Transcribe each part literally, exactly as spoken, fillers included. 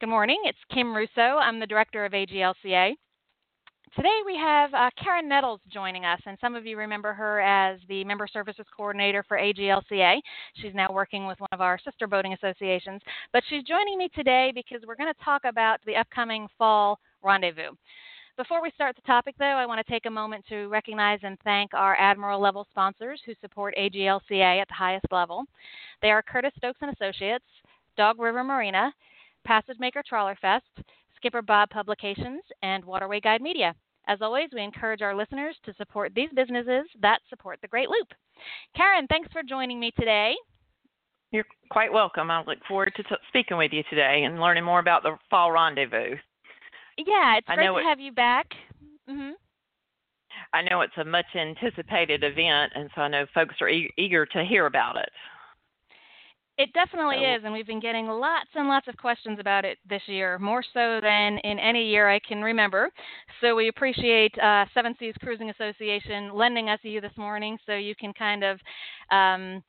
Good morning, it's Kim Russo. I'm the director of A G L C A. Today we have uh, Karen Nettles joining us, and some of you remember her as the Member Services Coordinator for A G L C A. She's now working with one of our sister boating associations, but she's joining me today because we're going to talk about the upcoming Fall Rendezvous. Before we start the topic, though, I want to take a moment to recognize and thank our Admiral-level sponsors who support A G L C A at the highest level. They are Curtis Stokes and Associates, Dog River Marina, Passage Maker Trawler Fest, Skipper Bob Publications, and Waterway Guide Media. As always, we encourage our listeners to support these businesses that support the Great Loop. Karen, thanks for joining me today. You're quite welcome. I look forward to t- speaking with you today and learning more about the Fall Rendezvous. Yeah, it's I great to it, have you back. Mm-hmm. I know it's a much anticipated event, and so I know folks are e- eager to hear about it. It definitely is, and we've been getting lots and lots of questions about it this year, more so than in any year I can remember. So we appreciate uh, Seven Seas Cruising Association lending us you this morning so you can kind of um,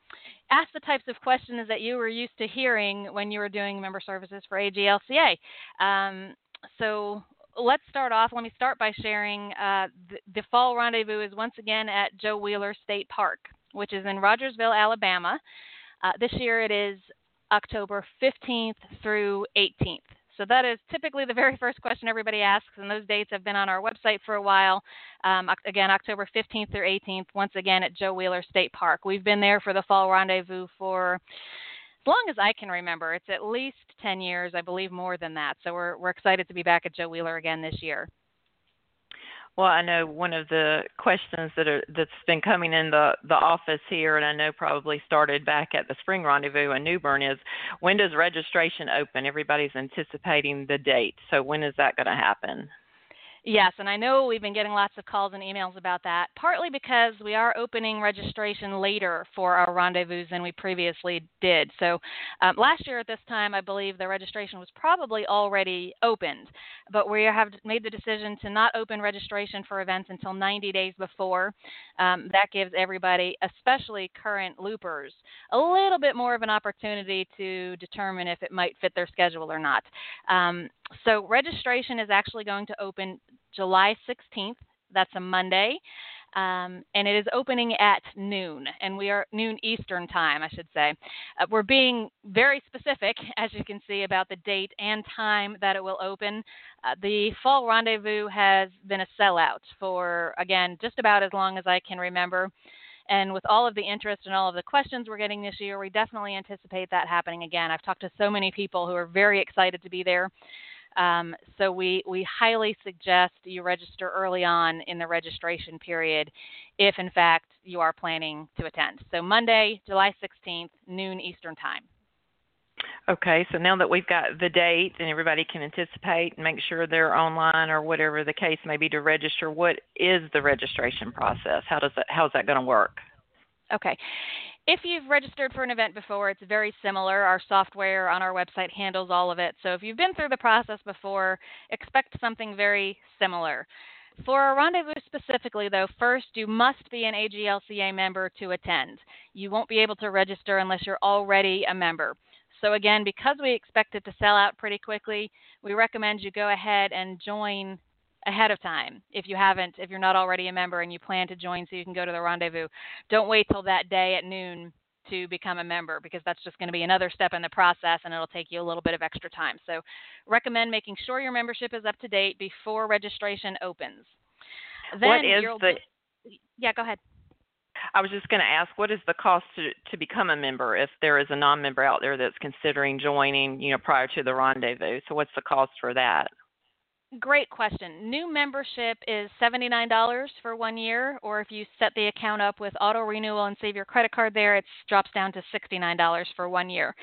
ask the types of questions that you were used to hearing when you were doing member services for A G L C A. Um, so let's start off. Let me start by sharing uh, the, the Fall Rendezvous is once again at Joe Wheeler State Park, which is in Rogersville, Alabama. Uh, this year it is October fifteenth through eighteenth. So that is typically the very first question everybody asks, and those dates have been on our website for a while. Um, again, October fifteenth through eighteenth, once again at Joe Wheeler State Park. We've been there for the Fall Rendezvous for as long as I can remember. It's at least ten years, I believe more than that. So we're we're excited to be back at Joe Wheeler again this year. Well, I know one of the questions that are, that's been coming in the, the office here, and I know probably started back at the Spring Rendezvous in New Bern, is when does registration open? Everybody's anticipating the date. So when is that going to happen? Yes, and I know we've been getting lots of calls and emails about that, partly because we are opening registration later for our rendezvous than we previously did. So um, last year at this time, I believe the registration was probably already opened, but we have made the decision to not open registration for events until ninety days before. Um, that gives everybody, especially current loopers, a little bit more of an opportunity to determine if it might fit their schedule or not. Um, so registration is actually going to open July sixteenth, that's a Monday, um, and it is opening at noon, and we are noon Eastern time, I should say. Uh, we're being very specific, as you can see, about the date and time that it will open. Uh, the Fall Rendezvous has been a sellout for, again, just about as long as I can remember, and with all of the interest and all of the questions we're getting this year, we definitely anticipate that happening again. I've talked to so many people who are very excited to be there. Um, so we, we highly suggest you register early on in the registration period if, in fact, you are planning to attend. So Monday, July sixteenth, noon Eastern time. Okay, so now that we've got the date and everybody can anticipate and make sure they're online or whatever the case may be to register, what is the registration process? How does that, how is that going to work? Okay. If you've registered for an event before, it's very similar. Our software on our website handles all of it. So if you've been through the process before, expect something very similar. For a rendezvous specifically, though, first you must be an A G L C A member to attend. You won't be able to register unless you're already a member. So again, because we expect it to sell out pretty quickly, we recommend you go ahead and join ahead of time if you haven't, if you're not already a member and you plan to join so you can go to the rendezvous. Don't wait till that day at noon to become a member because that's just going to be another step in the process and it'll take you a little bit of extra time. So recommend making sure your membership is up to date before registration opens. Then what is the... Yeah, go ahead. I was just going to ask, what is the cost to, to become a member if there is a non-member out there that's considering joining, you know, prior to the rendezvous? So what's the cost for that? Great question. New membership is seventy-nine dollars for one year, or if you set the account up with auto renewal and save your credit card there, it drops down to sixty-nine dollars for one year.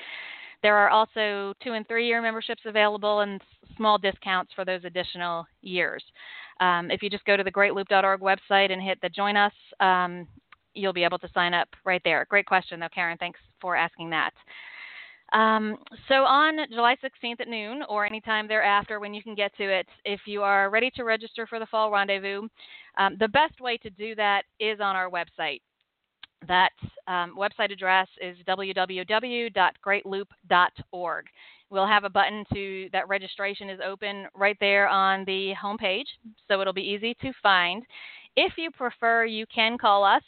There are also two and three year memberships available and small discounts for those additional years. Um, if you just go to the great loop dot org website and hit the Join Us, um, you'll be able to sign up right there. Great question, though, Karen. Thanks for asking that. Um, so on July sixteenth at noon or anytime thereafter when you can get to it, if you are ready to register for the Fall Rendezvous, um, the best way to do that is on our website. That um, website address is w w w dot great loop dot org. We'll have a button to that registration is open right there on the homepage, so it'll be easy to find. If you prefer, you can call us.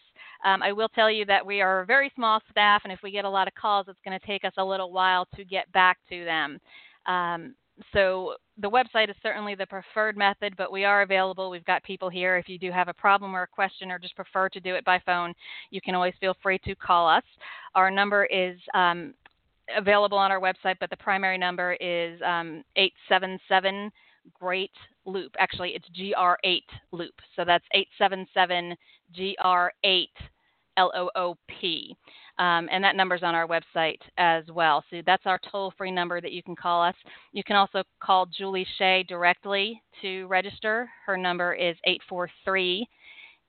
Um, I will tell you that we are a very small staff, and if we get a lot of calls, it's going to take us a little while to get back to them. Um, so the website is certainly the preferred method, but we are available. We've got people here. If you do have a problem or a question or just prefer to do it by phone, you can always feel free to call us. Our number is um, available on our website, but the primary number is um, eight seven seven, great loop. Actually, it's G R eight loop. So that's eight seven seven, G R eight, L O O P. Um, and that number's on our website as well. So that's our toll-free number that you can call us. You can also call Julie Shea directly to register. Her number is eight four three,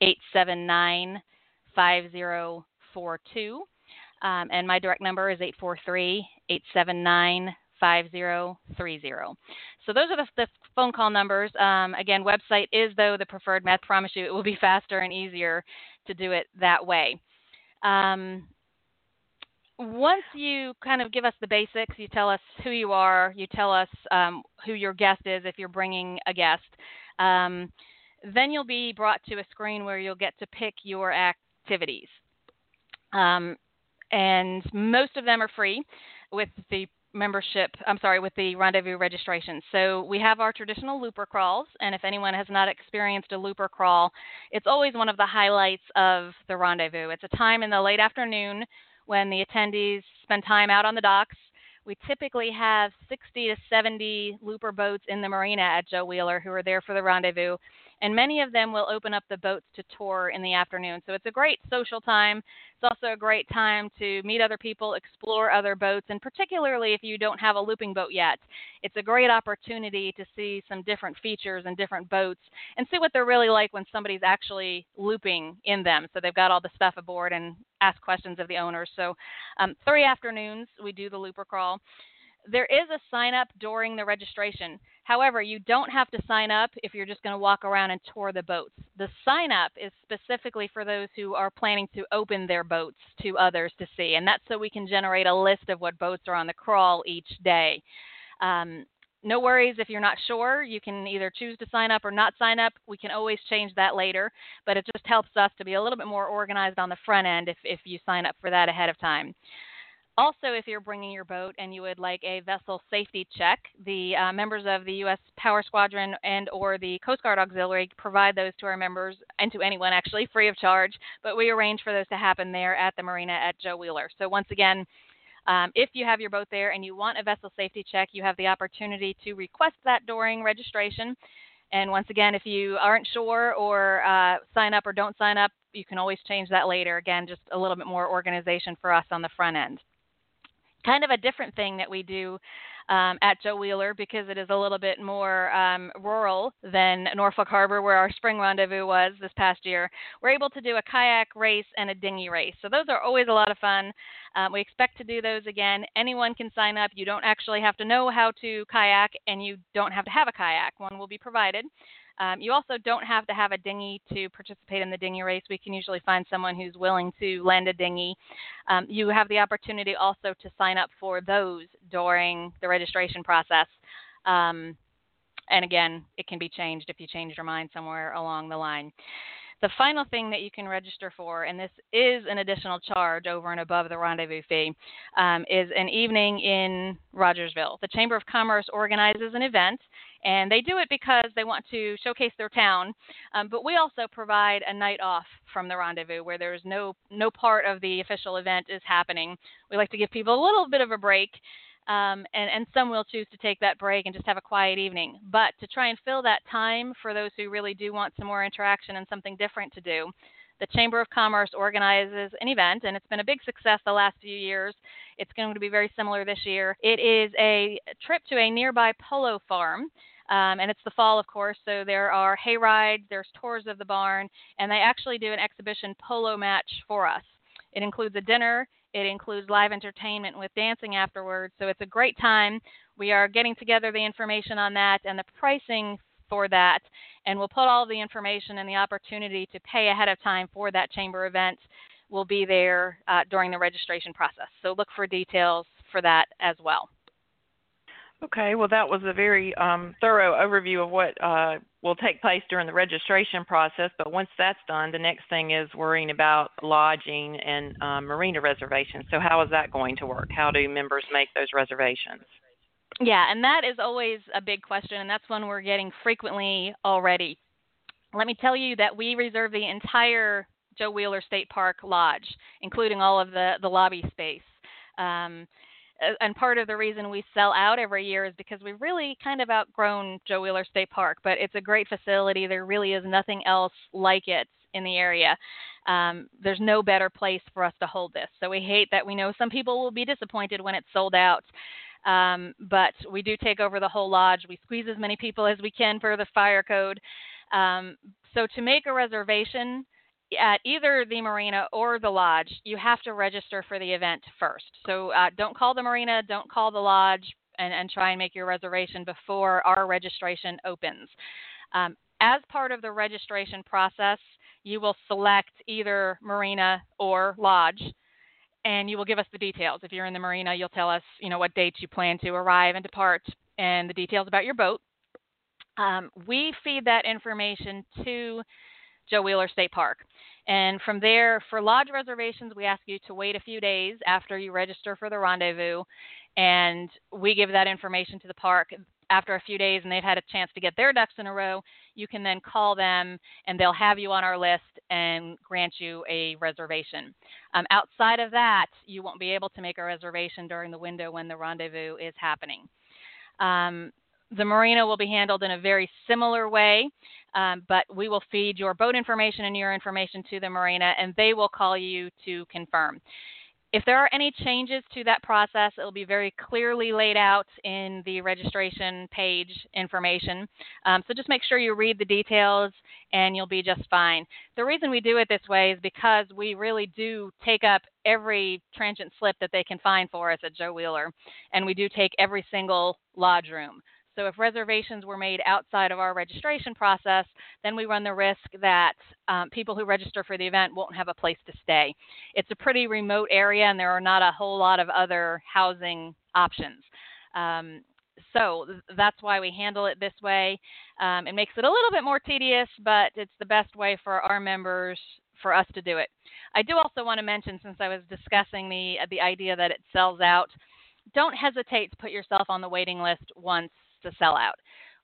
eight seven nine, five zero four two. Um, and my direct number is eight four three, eight seven nine, five zero four two. five zero three zero. So those are the, the phone call numbers. Um, again, website is, though, the preferred method. Promise you it will be faster and easier to do it that way. Um, once you kind of give us the basics, you tell us who you are, you tell us um, who your guest is if you're bringing a guest, um, then you'll be brought to a screen where you'll get to pick your activities. Um, and most of them are free with the membership, I'm sorry, with the rendezvous registration. So we have our traditional looper crawls, and if anyone has not experienced a looper crawl, it's always one of the highlights of the rendezvous. It's a time in the late afternoon when the attendees spend time out on the docks. We typically have sixty to seventy looper boats in the marina at Joe Wheeler who are there for the rendezvous, and many of them will open up the boats to tour in the afternoon. So it's a great social time. It's also a great time to meet other people, explore other boats, and particularly if you don't have a looping boat yet, it's a great opportunity to see some different features and different boats and see what they're really like when somebody's actually looping in them. So they've got all the stuff aboard and ask questions of the owners. So um, three afternoons, we do the looper crawl. There is a sign up during the registration. However, you don't have to sign up if you're just going to walk around and tour the boats. The sign up is specifically for those who are planning to open their boats to others to see. And that's so we can generate a list of what boats are on the crawl each day. Um, No worries if you're not sure. You can either choose to sign up or not sign up. We can always change that later, but it just helps us to be a little bit more organized on the front end if, if you sign up for that ahead of time. Also, if you're bringing your boat and you would like a vessel safety check, the uh, members of the U S Power Squadron and or the Coast Guard Auxiliary provide those to our members and to anyone, actually, free of charge, but we arrange for those to happen there at the marina at Joe Wheeler. So once again, Um, if you have your boat there and you want a vessel safety check, you have the opportunity to request that during registration. And once again, if you aren't sure or uh, sign up or don't sign up, you can always change that later. Again, just a little bit more organization for us on the front end. Kind of a different thing that we do um, at Joe Wheeler because it is a little bit more um, rural than Norfolk Harbor, where our spring rendezvous was this past year. We're able to do a kayak race and a dinghy race. So those are always a lot of fun. Um, we expect to do those again. Anyone can sign up. You don't actually have to know how to kayak, and you don't have to have a kayak. One will be provided. Um, you also don't have to have a dinghy to participate in the dinghy race. We can usually find someone who's willing to lend a dinghy. Um, you have the opportunity also to sign up for those during the registration process. Um, and again, it can be changed if you change your mind somewhere along the line. The final thing that you can register for, and this is an additional charge over and above the rendezvous fee, um, is an evening in Rogersville. The Chamber of Commerce organizes an event, and they do it because they want to showcase their town, um, but we also provide a night off from the rendezvous where there's no, no part of the official event is happening. We like to give people a little bit of a break. Um, and, and some will choose to take that break and just have a quiet evening. But to try and fill that time for those who really do want some more interaction and something different to do, The Chamber of Commerce organizes an event, and it's been a big success the last few years. It's going to be very similar this year. It is a trip to a nearby polo farm. Um, and it's the fall, of course, so there are hay rides, there's tours of the barn, and they actually do an exhibition polo match for us. It includes a dinner, it includes live entertainment with dancing afterwards, so it's a great time. We are getting together the information on that and the pricing for that, and we'll put all the information and the opportunity to pay ahead of time for that chamber event will be there uh, during the registration process. So look for details for that as well. Okay, well, that was a very um, thorough overview of what uh, will take place during the registration process. But once that's done, the next thing is worrying about lodging and um, marina reservations. So how is that going to work? How do members make those reservations? Yeah, and that is always a big question, and that's one we're getting frequently already. Let me tell you that we reserve the entire Joe Wheeler State Park Lodge, including all of the, the lobby space. Um And part of the reason we sell out every year is because we've really kind of outgrown Joe Wheeler State Park, but it's a great facility. There really is nothing else like it in the area. Um, there's no better place for us to hold this. So we hate that we know some people will be disappointed when it's sold out, um, but we do take over the whole lodge. We squeeze as many people as we can for the fire code. Um, so to make a reservation at either the marina or the lodge, you have to register for the event first. So uh, don't call the marina, don't call the lodge, and, and try and make your reservation before our registration opens. Um, as part of the registration process, you will select either marina or lodge, and you will give us the details. If you're in the marina, you'll tell us, you know, what dates you plan to arrive and depart and the details about your boat. Um, we feed that information to Joe Wheeler State Park. And from there, for lodge reservations, we ask you to wait a few days after you register for the rendezvous, and we give that information to the park. After a few days and they've had a chance to get their ducks in a row, you can then call them and they'll have you on our list and grant you a reservation. Um, outside of that, you won't be able to make a reservation during the window when the rendezvous is happening. Um, The marina will be handled in a very similar way, um, but we will feed your boat information and your information to the marina, and they will call you to confirm. If there are any changes to that process, it will be very clearly laid out in the registration page information. Um, so just make sure you read the details, and you'll be just fine. The reason we do it this way is because we really do take up every transient slip that they can find for us at Joe Wheeler, and we do take every single lodge room. So if reservations were made outside of our registration process, then we run the risk that um, people who register for the event won't have a place to stay. It's a pretty remote area, and there are not a whole lot of other housing options. Um, so th- that's why we handle it this way. Um, it makes it a little bit more tedious, but it's the best way for our members for us to do it. I do also want to mention, since I was discussing the, the idea that it sells out, don't hesitate to put yourself on the waiting list once to sell out.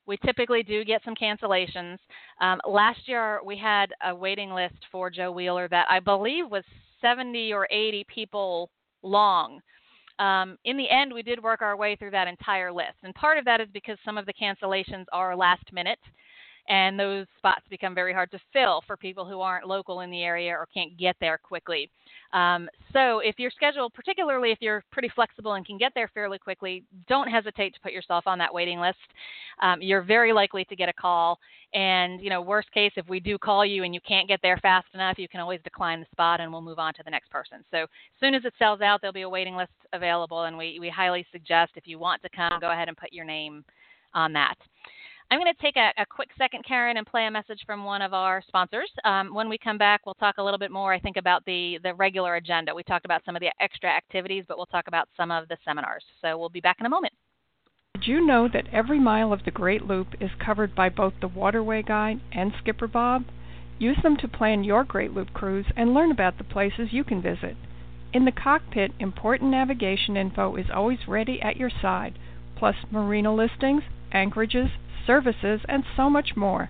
We typically do get some cancellations. Um, last year, we had a waiting list for Joe Wheeler that I believe was seventy or eighty people long. Um, in the end, we did work our way through that entire list. And part of that is because some of the cancellations are last minute, and those spots become very hard to fill for people who aren't local in the area or can't get there quickly. Um, so if your schedule, particularly if you're pretty flexible and can get there fairly quickly, don't hesitate to put yourself on that waiting list. Um, you're very likely to get a call. And, you know, worst case, if we do call you and you can't get there fast enough, you can always decline the spot and we'll move on to the next person. So as soon as it sells out, there'll be a waiting list available. And we, we highly suggest if you want to come, go ahead and put your name on that. I'm going to take a, a quick second, Karen, and play a message from one of our sponsors. Um, when we come back, we'll talk a little bit more, I think, about the, the regular agenda. We talked about some of the extra activities, but we'll talk about some of the seminars. So we'll be back in a moment. Did you know that every mile of the Great Loop is covered by both the Waterway Guide and Skipper Bob? Use them to plan your Great Loop cruise and learn about the places you can visit. In the cockpit, important navigation info is always ready at your side, plus marina listings, anchorages, services, and so much more.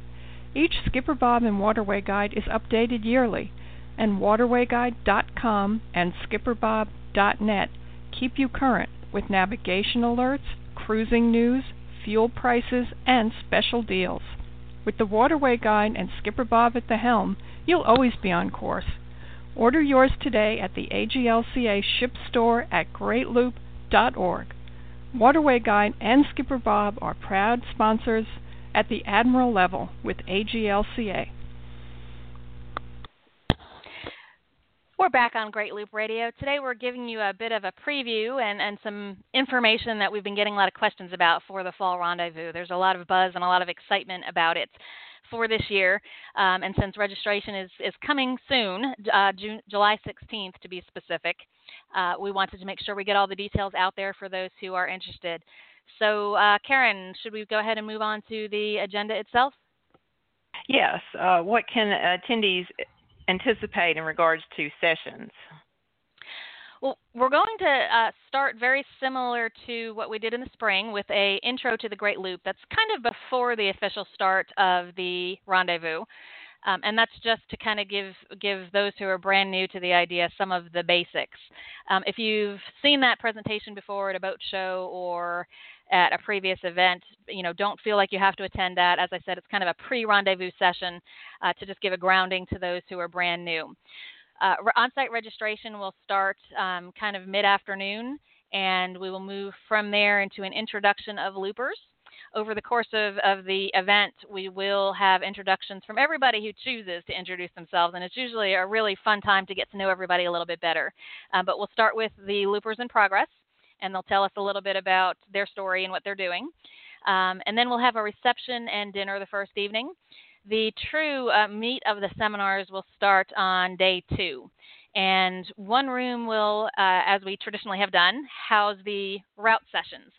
Each Skipper Bob and Waterway Guide is updated yearly, and Waterway Guide dot com and Skipper Bob dot net keep you current with navigation alerts, cruising news, fuel prices, and special deals. With the Waterway Guide and Skipper Bob at the helm, you'll always be on course. Order yours today at the A G L C A ship store at Great Loop dot org. Waterway Guide and Skipper Bob are proud sponsors at the Admiral level with A G L C A. We're back on Great Loop Radio. Today we're giving you a bit of a preview and, and some information that we've been getting a lot of questions about for the Fall Rendezvous. There's a lot of buzz and a lot of excitement about it for this year. Um, and since registration is, is coming soon, uh, June, July sixteenth to be specific, uh, we wanted to make sure we get all the details out there for those who are interested. So, uh, Karen, should we go ahead and move on to the agenda itself? Yes. Uh, what can attendees anticipate in regards to sessions? Well, we're going to uh, start very similar to what we did in the spring with an intro to the Great Loop. That's kind of before the official start of the rendezvous. Um, and that's just to kind of give give those who are brand new to the idea some of the basics. Um, if you've seen that presentation before at a boat show or at a previous event, you know, don't feel like you have to attend that. As I said, it's kind of a pre-rendezvous session uh, to just give a grounding to those who are brand new. Uh, on-site registration will start um, kind of mid-afternoon, and we will move from there into an introduction of loopers. Over the course of, of the event, we will have introductions from everybody who chooses to introduce themselves, and it's usually a really fun time to get to know everybody a little bit better. Uh, but we'll start with the loopers in progress, and they'll tell us a little bit about their story and what they're doing. Um, and then we'll have a reception and dinner the first evening. The true uh, meat of the seminars will start on day two. And one room will, uh, as we traditionally have done, house the route sessions.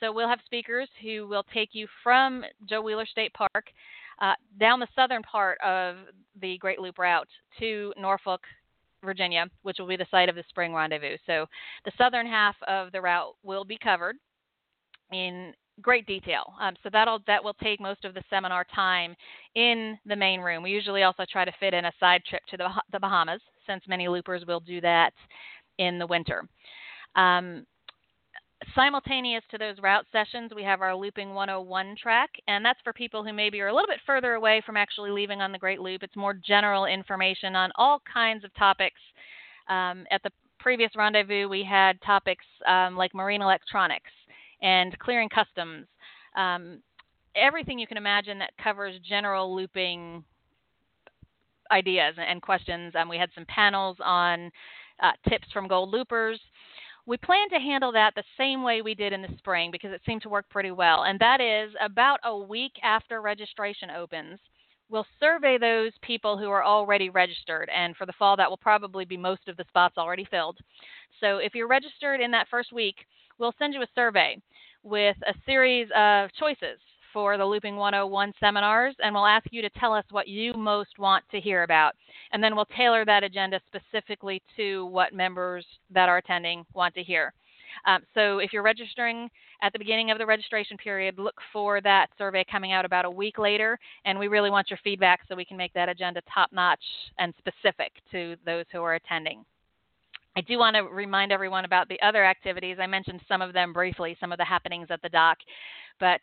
So we'll have speakers who will take you from Joe Wheeler State Park uh, down the southern part of the Great Loop route to Norfolk, Virginia, which will be the site of the spring rendezvous. So the southern half of the route will be covered in great detail. Um, so that'll that will take most of the seminar time in the main room. We usually also try to fit in a side trip to the, the Bahamas, since many loopers will do that in the winter. Um, Simultaneous to those route sessions, we have our Looping one oh one track, and that's for people who maybe are a little bit further away from actually leaving on the Great Loop. It's more general information on all kinds of topics. Um, at the previous rendezvous, we had topics um, like marine electronics and clearing customs, um, everything you can imagine that covers general looping ideas and questions. Um, we had some panels on uh, tips from gold loopers. We plan to handle that the same way we did in the spring because it seemed to work pretty well, and that is about a week after registration opens, we'll survey those people who are already registered, and for the fall, that will probably be most of the spots already filled. So if you're registered in that first week, we'll send you a survey with a series of choices for the Looping one oh one seminars, and we'll ask you to tell us what you most want to hear about. And then we'll tailor that agenda specifically to what members that are attending want to hear. Um, so if you're registering at the beginning of the registration period, look for that survey coming out about a week later, and we really want your feedback so we can make that agenda top-notch and specific to those who are attending. I do want to remind everyone about the other activities. I mentioned some of them briefly, some of the happenings at the dock, but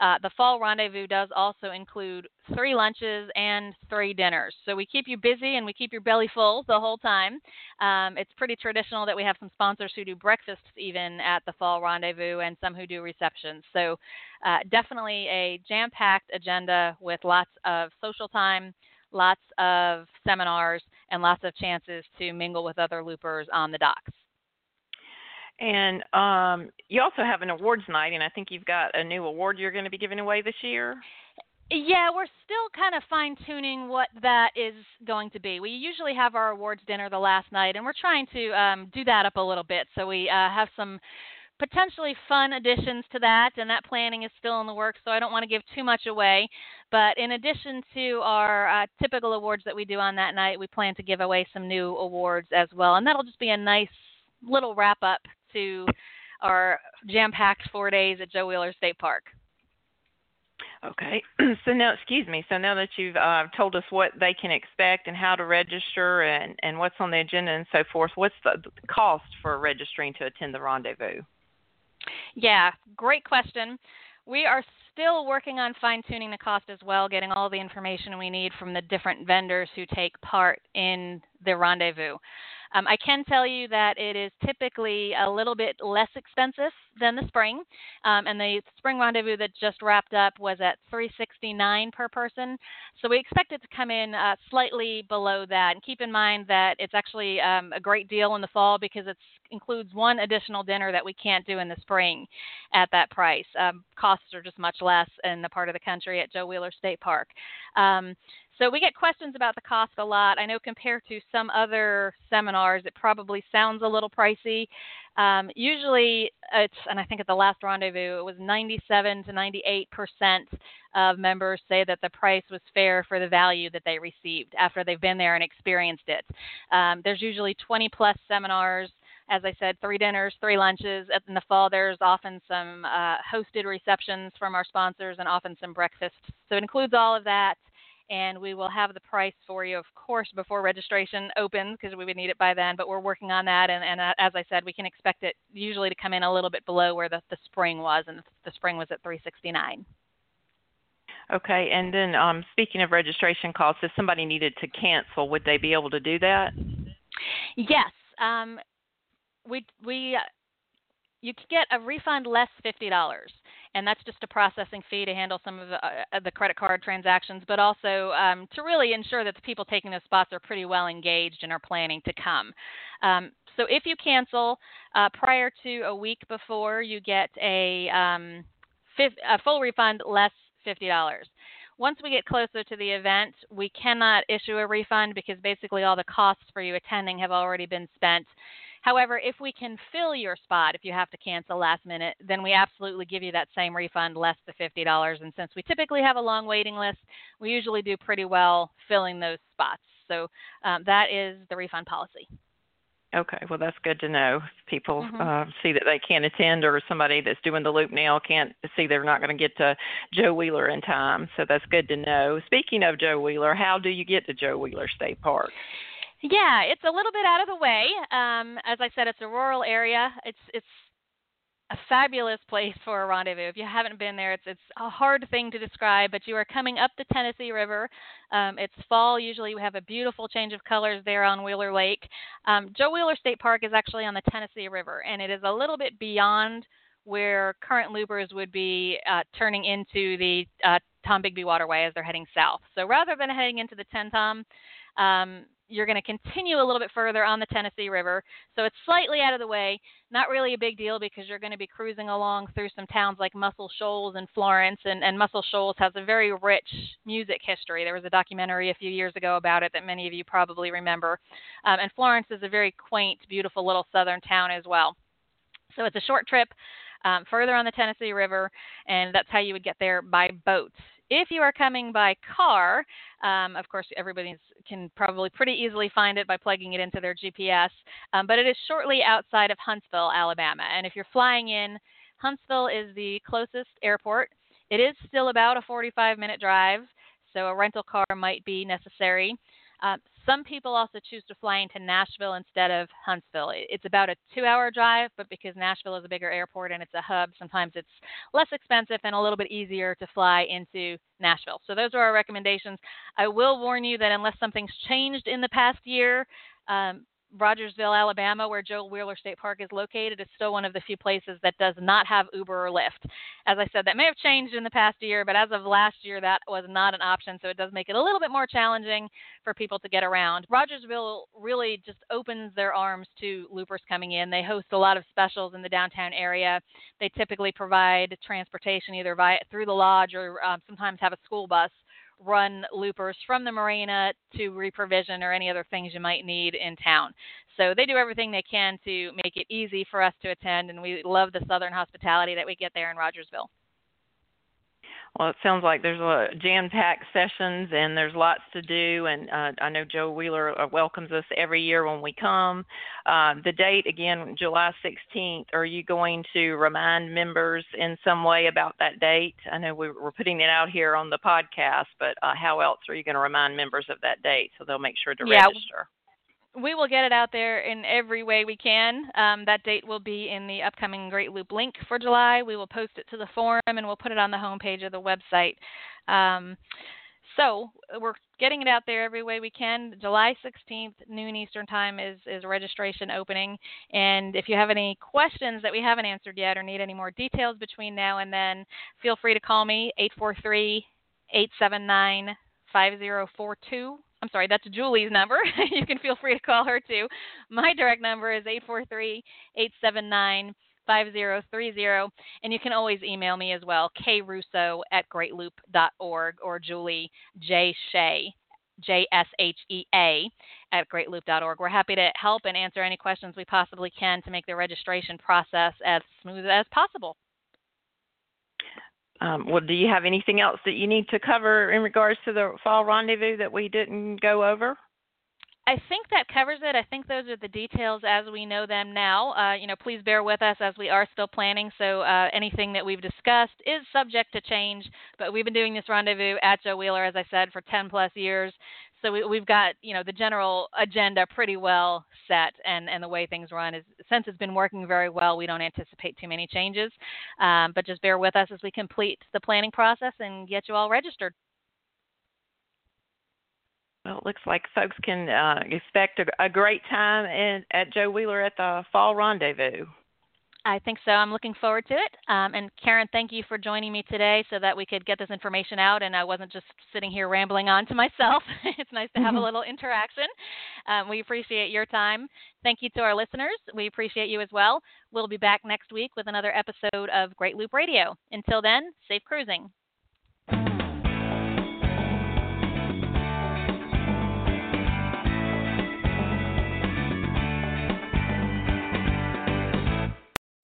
Uh, the Fall Rendezvous does also include three lunches and three dinners. So we keep you busy and we keep your belly full the whole time. Um, it's pretty traditional that we have some sponsors who do breakfasts even at the Fall Rendezvous and some who do receptions. So uh, definitely a jam-packed agenda with lots of social time, lots of seminars, and lots of chances to mingle with other loopers on the docks. And um, you also have an awards night, and I think you've got a new award you're going to be giving away this year. Yeah, we're still kind of fine-tuning what that is going to be. We usually have our awards dinner the last night, and we're trying to um, do that up a little bit. So we uh, have some potentially fun additions to that, and that planning is still in the works, so I don't want to give too much away. But in addition to our uh, typical awards that we do on that night, we plan to give away some new awards as well, and that'll just be a nice little wrap-up to our jam-packed four days at Joe Wheeler State Park. Okay. So now, excuse me, so now that you've uh, told us what they can expect and how to register and, and what's on the agenda and so forth, what's the cost for registering to attend the rendezvous? Yeah, great question. We are still working on fine-tuning the cost as well, getting all the information we need from the different vendors who take part in the rendezvous. Um, I can tell you that it is typically a little bit less expensive than the spring, um, and the spring rendezvous that just wrapped up was at three hundred sixty-nine dollars per person, so we expect it to come in uh, slightly below that. And keep in mind that it's actually um, a great deal in the fall because it includes one additional dinner that we can't do in the spring at that price. Um, costs are just much less in the part of the country at Joe Wheeler State Park. Um, So we get questions about the cost a lot. I know compared to some other seminars, it probably sounds a little pricey. Um, usually it's, and I think at the last rendezvous, it was ninety-seven to ninety-eight percent of members say that the price was fair for the value that they received after they've been there and experienced it. Um, there's usually twenty plus seminars. As I said, three dinners, three lunches. In the fall, there's often some uh, hosted receptions from our sponsors and often some breakfasts. So it includes all of that. And we will have the price for you, of course, before registration opens because we would need it by then. But we're working on that. And, and uh, as I said, we can expect it usually to come in a little bit below where the, the spring was. And the spring was at three hundred sixty-nine dollars. Okay. And then um, speaking of registration costs, if somebody needed to cancel, would they be able to do that? Yes. Um, we we uh, you get a refund less fifty dollars. And that's just a processing fee to handle some of the, uh, the credit card transactions, but also um, to really ensure that the people taking those spots are pretty well engaged and are planning to come. Um, so if you cancel uh, prior to a week before, you get a, um, fifth, a full refund less fifty dollars. Once we get closer to the event, we cannot issue a refund because basically all the costs for you attending have already been spent. However, if we can fill your spot, if you have to cancel last minute, then we absolutely give you that same refund less the fifty dollars. And since we typically have a long waiting list, we usually do pretty well filling those spots. So um, that is the refund policy. Okay. Well, that's good to know. People mm-hmm. uh, see that they can't attend, or somebody that's doing the loop now can't see they're not going to get to Joe Wheeler in time. So that's good to know. Speaking of Joe Wheeler, how do you get to Joe Wheeler State Park? Yeah, it's a little bit out of the way. Um, as I said, it's a rural area. It's it's a fabulous place for a rendezvous. If you haven't been there, it's it's a hard thing to describe, but you are coming up the Tennessee River. Um, it's fall. Usually we have a beautiful change of colors there on Wheeler Lake. Um, Joe Wheeler State Park is actually on the Tennessee River, and it is a little bit beyond where current loopers would be uh, turning into the uh, Tombigbee Waterway as they're heading south. So rather than heading into the Ten Tom, um, you're going to continue a little bit further on the Tennessee River. So it's slightly out of the way, not really a big deal because you're going to be cruising along through some towns like Muscle Shoals and Florence, and, and Muscle Shoals has a very rich music history. There was a documentary a few years ago about it that many of you probably remember. Um, and Florence is a very quaint, beautiful little southern town as well. So it's a short trip um, further on the Tennessee River, and that's how you would get there by boat. If you are coming by car, um, of course, everybody can probably pretty easily find it by plugging it into their G P S, um, but it is shortly outside of Huntsville, Alabama. And if you're flying in, Huntsville is the closest airport. It is still about a forty-five minute drive, so a rental car might be necessary. Uh, some people also choose to fly into Nashville instead of Huntsville. It's about a two-hour drive, but because Nashville is a bigger airport and it's a hub, sometimes it's less expensive and a little bit easier to fly into Nashville. So those are our recommendations. I will warn you that unless something's changed in the past year, um, Rogersville, Alabama, where Joe Wheeler State Park is located, is still one of the few places that does not have Uber or Lyft. As I said, that may have changed in the past year, but as of last year, that was not an option, so it does make it a little bit more challenging for people to get around. Rogersville really just opens their arms to loopers coming in. They host a lot of specials in the downtown area. They typically provide transportation either via, through the lodge or um, sometimes have a school bus run loopers from the marina to reprovision or any other things you might need in town. So they do everything they can to make it easy for us to attend, and we love the southern hospitality that we get there in Rogersville. Well, it sounds like there's a jam-packed sessions and there's lots to do, and uh, I know Joe Wheeler welcomes us every year when we come. Uh, the date, again, July sixteenth, are you going to remind members in some way about that date? I know we we're putting it out here on the podcast, but uh, how else are you going to remind members of that date so they'll make sure to yeah. register? we will get it out there in every way we can. Um, that date will be in the upcoming Great Loop link for July. We will post it to the forum, and we'll put it on the homepage of the website. Um, so we're getting it out there every way we can. July sixteenth, noon Eastern time, is, is registration opening. And if you have any questions that we haven't answered yet or need any more details between now and then, feel free to call me, eight four three, eight seven nine, five oh four two. I'm sorry, that's Julie's number. You can feel free to call her too. My direct number is eight four three, eight seven nine, five oh four two. five oh three oh, and you can always email me as well, k russo at great loop dot org or Julie J. Shea, J S H E A, at great loop dot org. We're happy to help and answer any questions we possibly can to make the registration process as smooth as possible. Um, well, do you have anything else that you need to cover in regards to the Fall Rendezvous that we didn't go over? I think that covers it. I think those are the details as we know them now. Uh, you know, please bear with us as we are still planning. So uh, anything that we've discussed is subject to change, but we've been doing this rendezvous at Joe Wheeler, as I said, for ten plus years. So we, we've got, you know, the general agenda pretty well set, and, and the way things run is, since it's been working very well, we don't anticipate too many changes, um, but just bear with us as we complete the planning process and get you all registered. Well, it looks like folks can uh, expect a, a great time in, at Joe Wheeler at the Fall Rendezvous. I think so. I'm looking forward to it. Um, and Karen, thank you for joining me today so that we could get this information out and I wasn't just sitting here rambling on to myself. It's nice to have mm-hmm. a little interaction. Um, we appreciate your time. Thank you to our listeners. We appreciate you as well. We'll be back next week with another episode of Great Loop Radio. Until then, safe cruising.